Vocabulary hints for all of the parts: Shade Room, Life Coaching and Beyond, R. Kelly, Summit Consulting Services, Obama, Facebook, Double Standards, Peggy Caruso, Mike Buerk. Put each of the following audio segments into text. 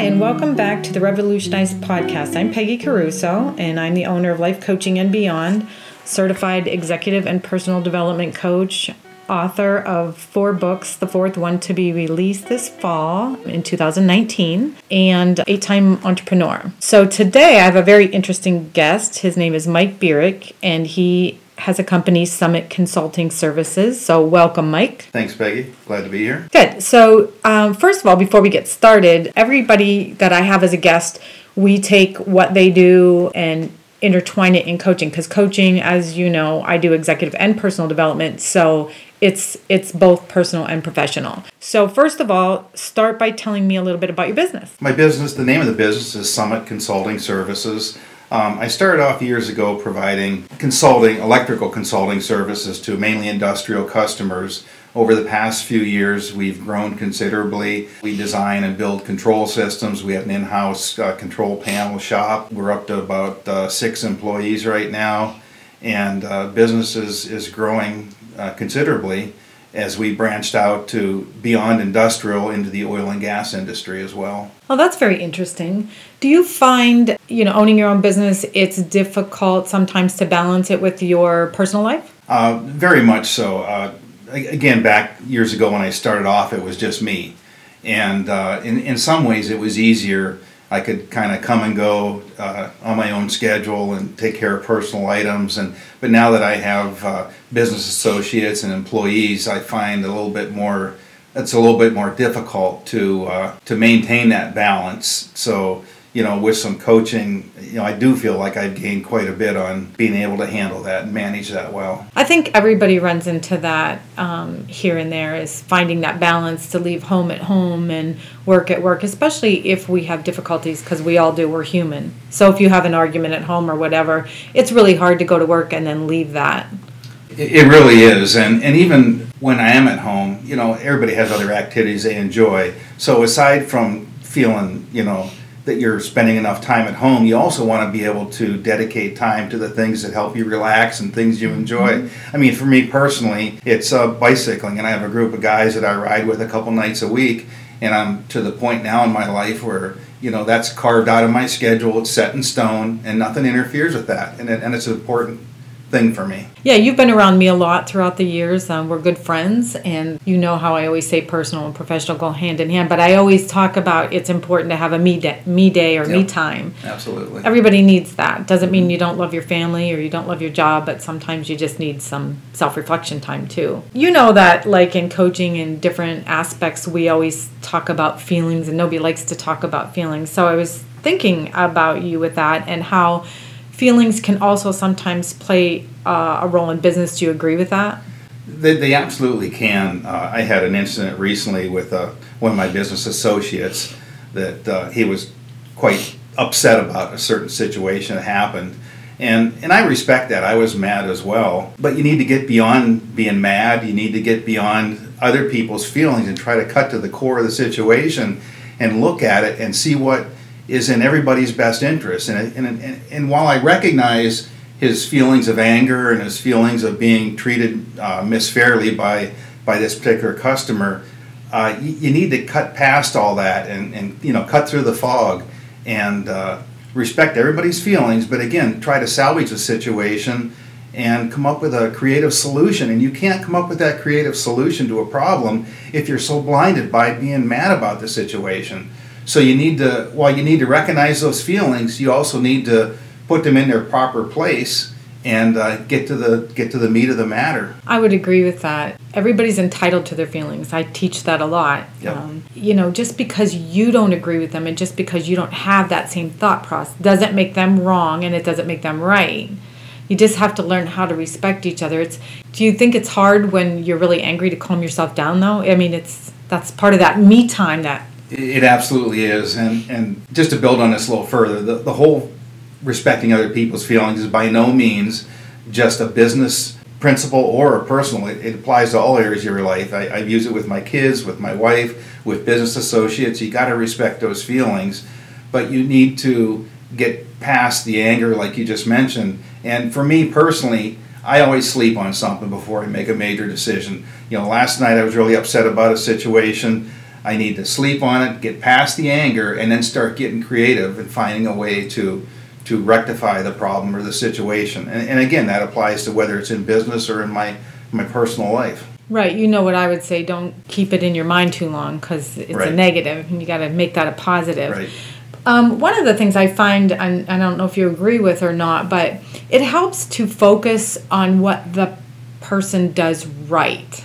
Hi, and welcome back to the Revolutionized Podcast. I'm Peggy Caruso, and I'm the owner of Life Coaching and Beyond, certified executive and personal development coach, author of 4 books, the 4th one to be released this fall in 2019, and 8-time entrepreneur. So today I have a very interesting guest. His name is Mike Buerk, and he has a company, Summit Consulting Services. So welcome, Mike. Thanks, Peggy. Glad to be here. Good. So first of all, before we get started, everybody that I have as a guest, we take what they do and intertwine it in coaching, because coaching, as you know, I do executive and personal development. So it's both personal and professional. So first of all, start by telling me a little bit about your business. My business, the name of the business is Summit Consulting Services. I started off years ago providing electrical consulting services to mainly industrial customers. Over the past few years, we've grown considerably. We design and build control systems. We have an in-house control panel shop. We're up to about 6 employees right now, and business is growing considerably as we branched out to beyond industrial into the oil and gas industry as well. Well, that's very interesting. Do you find, owning your own business, it's difficult sometimes to balance it with your personal life? Very much so. Again, back years ago when I started off, it was just me. And in some ways it was easier. I could kind of come and go on my own schedule and take care of personal items. But now that I have business associates and employees, I find it's a little bit more difficult to maintain that balance. So, with some coaching, I do feel like I've gained quite a bit on being able to handle that and manage that well. I think everybody runs into that here and there, is finding that balance to leave home at home and work at work, especially if we have difficulties, because we all do, we're human. So if you have an argument at home or whatever, it's really hard to go to work and then leave that. It really is, and even when I am at home, everybody has other activities they enjoy. So aside from feeling, that you're spending enough time at home, you also want to be able to dedicate time to the things that help you relax and things you enjoy. I mean, for me personally, it's bicycling, and I have a group of guys that I ride with a couple nights a week, and I'm to the point now in my life where, that's carved out of my schedule, it's set in stone, and nothing interferes with that, and it's important thing for me. Yeah, you've been around me a lot throughout the years. We're good friends, and you know how I always say personal and professional go hand in hand, but I always talk about it's important to have a me day or me time. Absolutely. Everybody needs that. Doesn't mean you don't love your family or you don't love your job, but sometimes you just need some self-reflection time too. That like in coaching and different aspects, we always talk about feelings, and nobody likes to talk about feelings. So I was thinking about you with that and how feelings can also sometimes play a role in business. Do you agree with that? They absolutely can. I had an incident recently with one of my business associates that he was quite upset about a certain situation that happened. And I respect that. I was mad as well. But you need to get beyond being mad. You need to get beyond other people's feelings and try to cut to the core of the situation and look at it and see what is in everybody's best interest. And while I recognize his feelings of anger and his feelings of being treated misfairly by this particular customer, you need to cut past all that and cut through the fog and respect everybody's feelings, but again, try to salvage the situation and come up with a creative solution. And you can't come up with that creative solution to a problem if you're so blinded by being mad about the situation. So you need to recognize those feelings, you also need to put them in their proper place and get to the meat of the matter. I would agree with that. Everybody's entitled to their feelings. I teach that a lot. Yep. Just because you don't agree with them and just because you don't have that same thought process doesn't make them wrong and it doesn't make them right. You just have to learn how to respect each other. Do you think it's hard when you're really angry to calm yourself down though? I mean, that's part of that me time that. It absolutely is, and just to build on this a little further, the whole respecting other people's feelings is by no means just a business principle or a personal. It applies to all areas of your life. I use it with my kids, with my wife, with business associates. You got to respect those feelings, but you need to get past the anger like you just mentioned. And for me personally, I always sleep on something before I make a major decision. Last night I was really upset about a situation. I need to sleep on it, get past the anger, and then start getting creative and finding a way to rectify the problem or the situation. And again, that applies to whether it's in business or in my personal life. Right. You know what I would say, don't keep it in your mind too long because it's a negative, and you got to make that a positive. Right. One of the things I find, and I don't know if you agree with or not, but it helps to focus on what the person does right.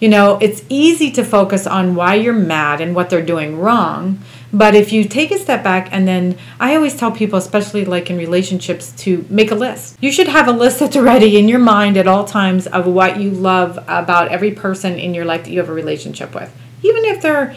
You know, it's easy to focus on why you're mad and what they're doing wrong, but if you take a step back, and then I always tell people, especially like in relationships, to make a list. You should have a list that's ready in your mind at all times of what you love about every person in your life that you have a relationship with. Even if they're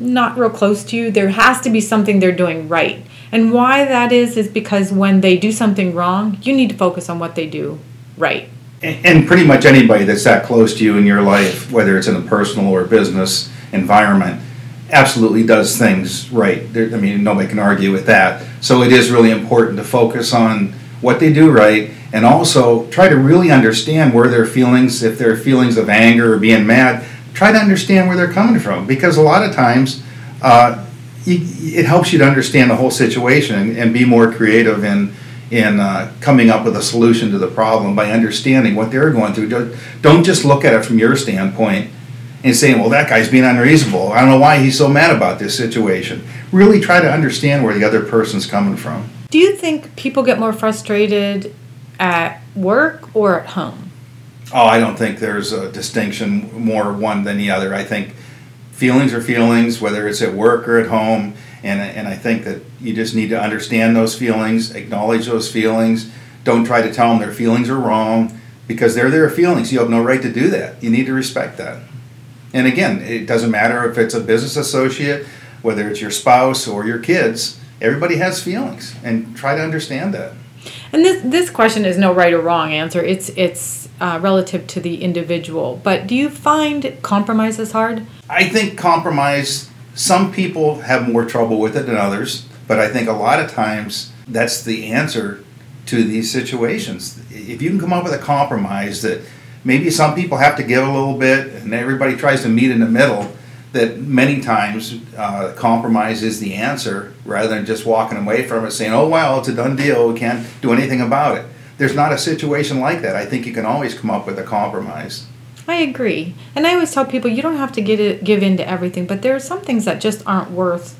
not real close to you, there has to be something they're doing right. And why that is because when they do something wrong, you need to focus on what they do right. And pretty much anybody that's that close to you in your life, whether it's in a personal or business environment, absolutely does things right. I mean, nobody can argue with that. So it is really important to focus on what they do right, and also try to really understand where their feelings, if their feelings of anger or being mad, try to understand where they're coming from, because a lot of times it helps you to understand the whole situation and be more creative in coming up with a solution to the problem by understanding what they're going through. Don't just look at it from your standpoint and saying, well, that guy's being unreasonable. I don't know why he's so mad about this situation. Really try to understand where the other person's coming from. Do you think people get more frustrated at work or at home? Oh, I don't think there's a distinction more one than the other. I think feelings are feelings, whether it's at work or at home, and I think that you just need to understand those feelings, acknowledge those feelings. Don't try to tell them their feelings are wrong, because they're their feelings. You have no right to do that. You need to respect that. And again, it doesn't matter if it's a business associate, whether it's your spouse or your kids. Everybody has feelings, and try to understand that. And this question is no right or wrong answer. It's relative to the individual. But do you find compromise is hard? I think compromise, some people have more trouble with it than others. But I think a lot of times that's the answer to these situations. If you can come up with a compromise that maybe some people have to give a little bit and everybody tries to meet in the middle, that many times compromise is the answer, rather than just walking away from it saying, oh, well, it's a done deal, we can't do anything about it. There's not a situation like that. I think you can always come up with a compromise. I agree. And I always tell people, you don't have to give in to everything, but there are some things that just aren't worth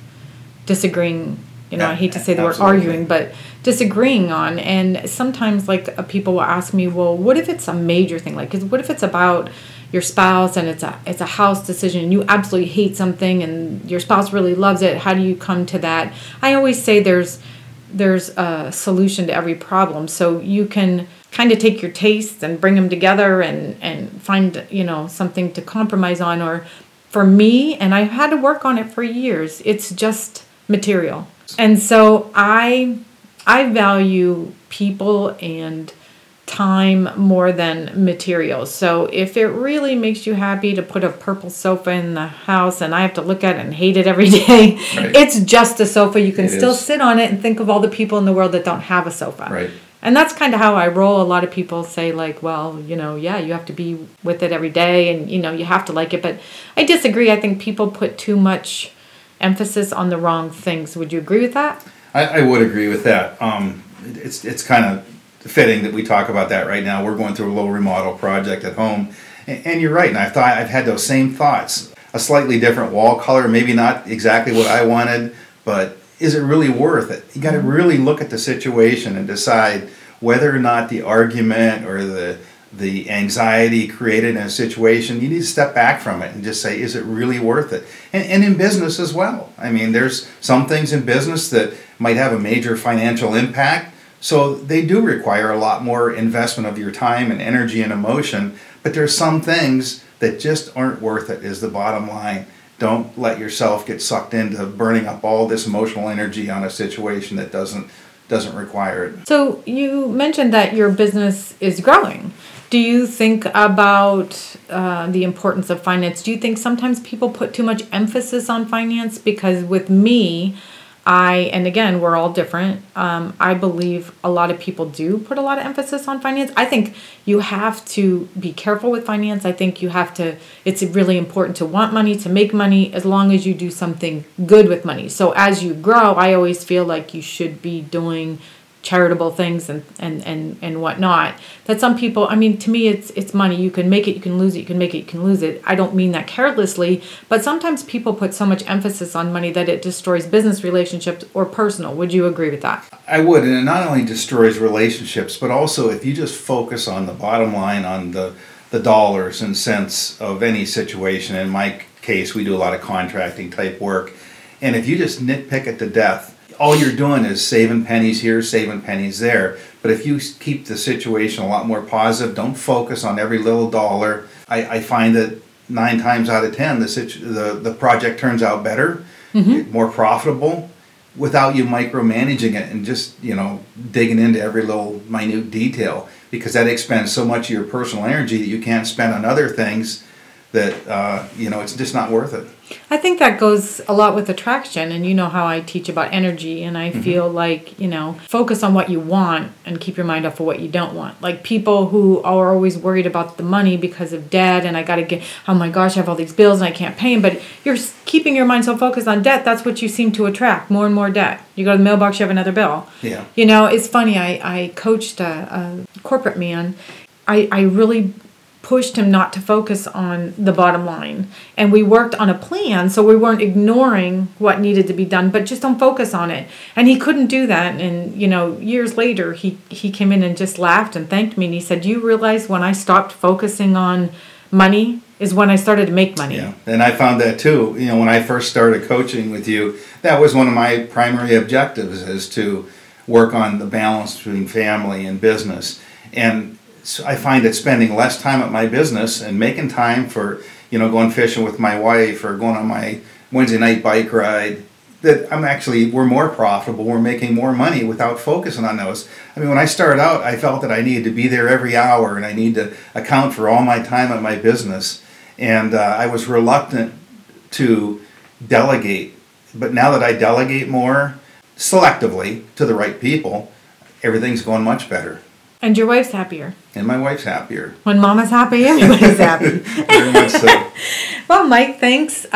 disagreeing. You know, I hate to say the word arguing, but disagreeing on. And sometimes, like, people will ask me, well, what if it's a major thing? Like, what if it's about your spouse and it's a house decision and you absolutely hate something and your spouse really loves it? How do you come to that? I always say there's a solution to every problem. So you can kind of take your tastes and bring them together and find, you know, something to compromise on. Or for me, and I've had to work on it for years, it's just material. And so I value people and time more than materials. So if it really makes you happy to put a purple sofa in the house and I have to look at it and hate it every day, right, it's just a sofa. You can still sit on it and think of all the people in the world that don't have a sofa. Right. And that's kind of how I roll. A lot of people say, like, well, you know, yeah, you have to be with it every day and, you know, you have to like it. But I disagree. I think people put too much emphasis on the wrong things. Would you agree with that? I would agree with that. It's kind of fitting that we talk about that right now. We're going through a little remodel project at home, and you're right. And I've had those same thoughts. A slightly different wall color, maybe not exactly what I wanted, but is it really worth it? You got to really look at the situation and decide whether or not the argument or the anxiety created in a situation, you need to step back from it and just say, is it really worth it? And in business as well. I mean, there's some things in business that might have a major financial impact, so they do require a lot more investment of your time and energy and emotion, but there's some things that just aren't worth it, is the bottom line. Don't let yourself get sucked into burning up all this emotional energy on a situation that doesn't require it. So you mentioned that your business is growing. Do you think about the importance of finance? Do you think sometimes people put too much emphasis on finance? Because with me, And again, we're all different. I believe a lot of people do put a lot of emphasis on finance. I think you have to be careful with finance. I think you have to, it's really important to want money, to make money, as long as you do something good with money. So as you grow, I always feel like you should be doing charitable things and whatnot. That some people, I mean, to me, it's money. You can make it, you can lose it, you can make it, you can lose it. I don't mean that carelessly, but sometimes people put so much emphasis on money that it destroys business relationships or personal. Would you agree with that? I would, and it not only destroys relationships, but also if you just focus on the bottom line, on the dollars and cents of any situation. In my case, we do a lot of contracting type work. And if you just nitpick it to death, all you're doing is saving pennies here, saving pennies there. But if you keep the situation a lot more positive, don't focus on every little dollar, I find that 9 times out of 10, the project turns out better, more profitable, without you micromanaging it and just, you know, digging into every little minute detail, because that expends so much of your personal energy that you can't spend on other things that, you know, it's just not worth it. I think that goes a lot with attraction, and you know how I teach about energy, and I feel like, you know, focus on what you want and keep your mind off of what you don't want. Like people who are always worried about the money because of debt, and I got to get, oh my gosh, I have all these bills and I can't pay them, but you're keeping your mind so focused on debt, that's what you seem to attract, more and more debt. You go to the mailbox, you have another bill. Yeah. You know, it's funny, I coached a corporate man. I really pushed him not to focus on the bottom line. And we worked on a plan, so we weren't ignoring what needed to be done, but just don't focus on it. And he couldn't do that. And, you know, years later, he came in and just laughed and thanked me. And he said, do you realize when I stopped focusing on money is when I started to make money? Yeah, and I found that too. You know, when I first started coaching with you, that was one of my primary objectives, is to work on the balance between family and business. And so I find that spending less time at my business and making time for, you know, going fishing with my wife or going on my Wednesday night bike ride, that I'm actually, we're more profitable, we're making more money without focusing on those. I mean, when I started out, I felt that I needed to be there every hour and I need to account for all my time at my business. And I was reluctant to delegate. But now that I delegate more selectively to the right people, everything's going much better. And your wife's happier. And my wife's happier. When mama's happy, everybody's happy. Very much so. Well, Mike, thanks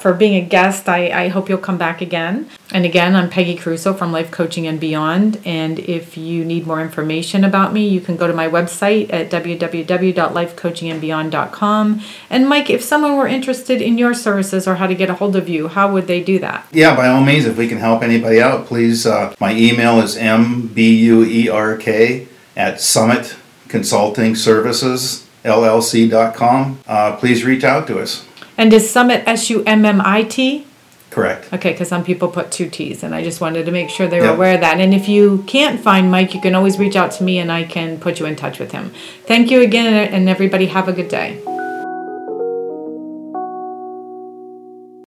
for being a guest. I hope you'll come back again. And again, I'm Peggy Caruso from Life Coaching and Beyond. And if you need more information about me, you can go to my website at www.lifecoachingandbeyond.com. And Mike, if someone were interested in your services or how to get a hold of you, how would they do that? Yeah, by all means, if we can help anybody out, please. My email is mbuerk@ Summit Consulting Services, LLC.com. Please reach out to us. And is Summit SUMMIT? Correct. Okay, because some people put 2 T's, and I just wanted to make sure they were aware of that. And if you can't find Mike, you can always reach out to me, and I can put you in touch with him. Thank you again, and everybody have a good day.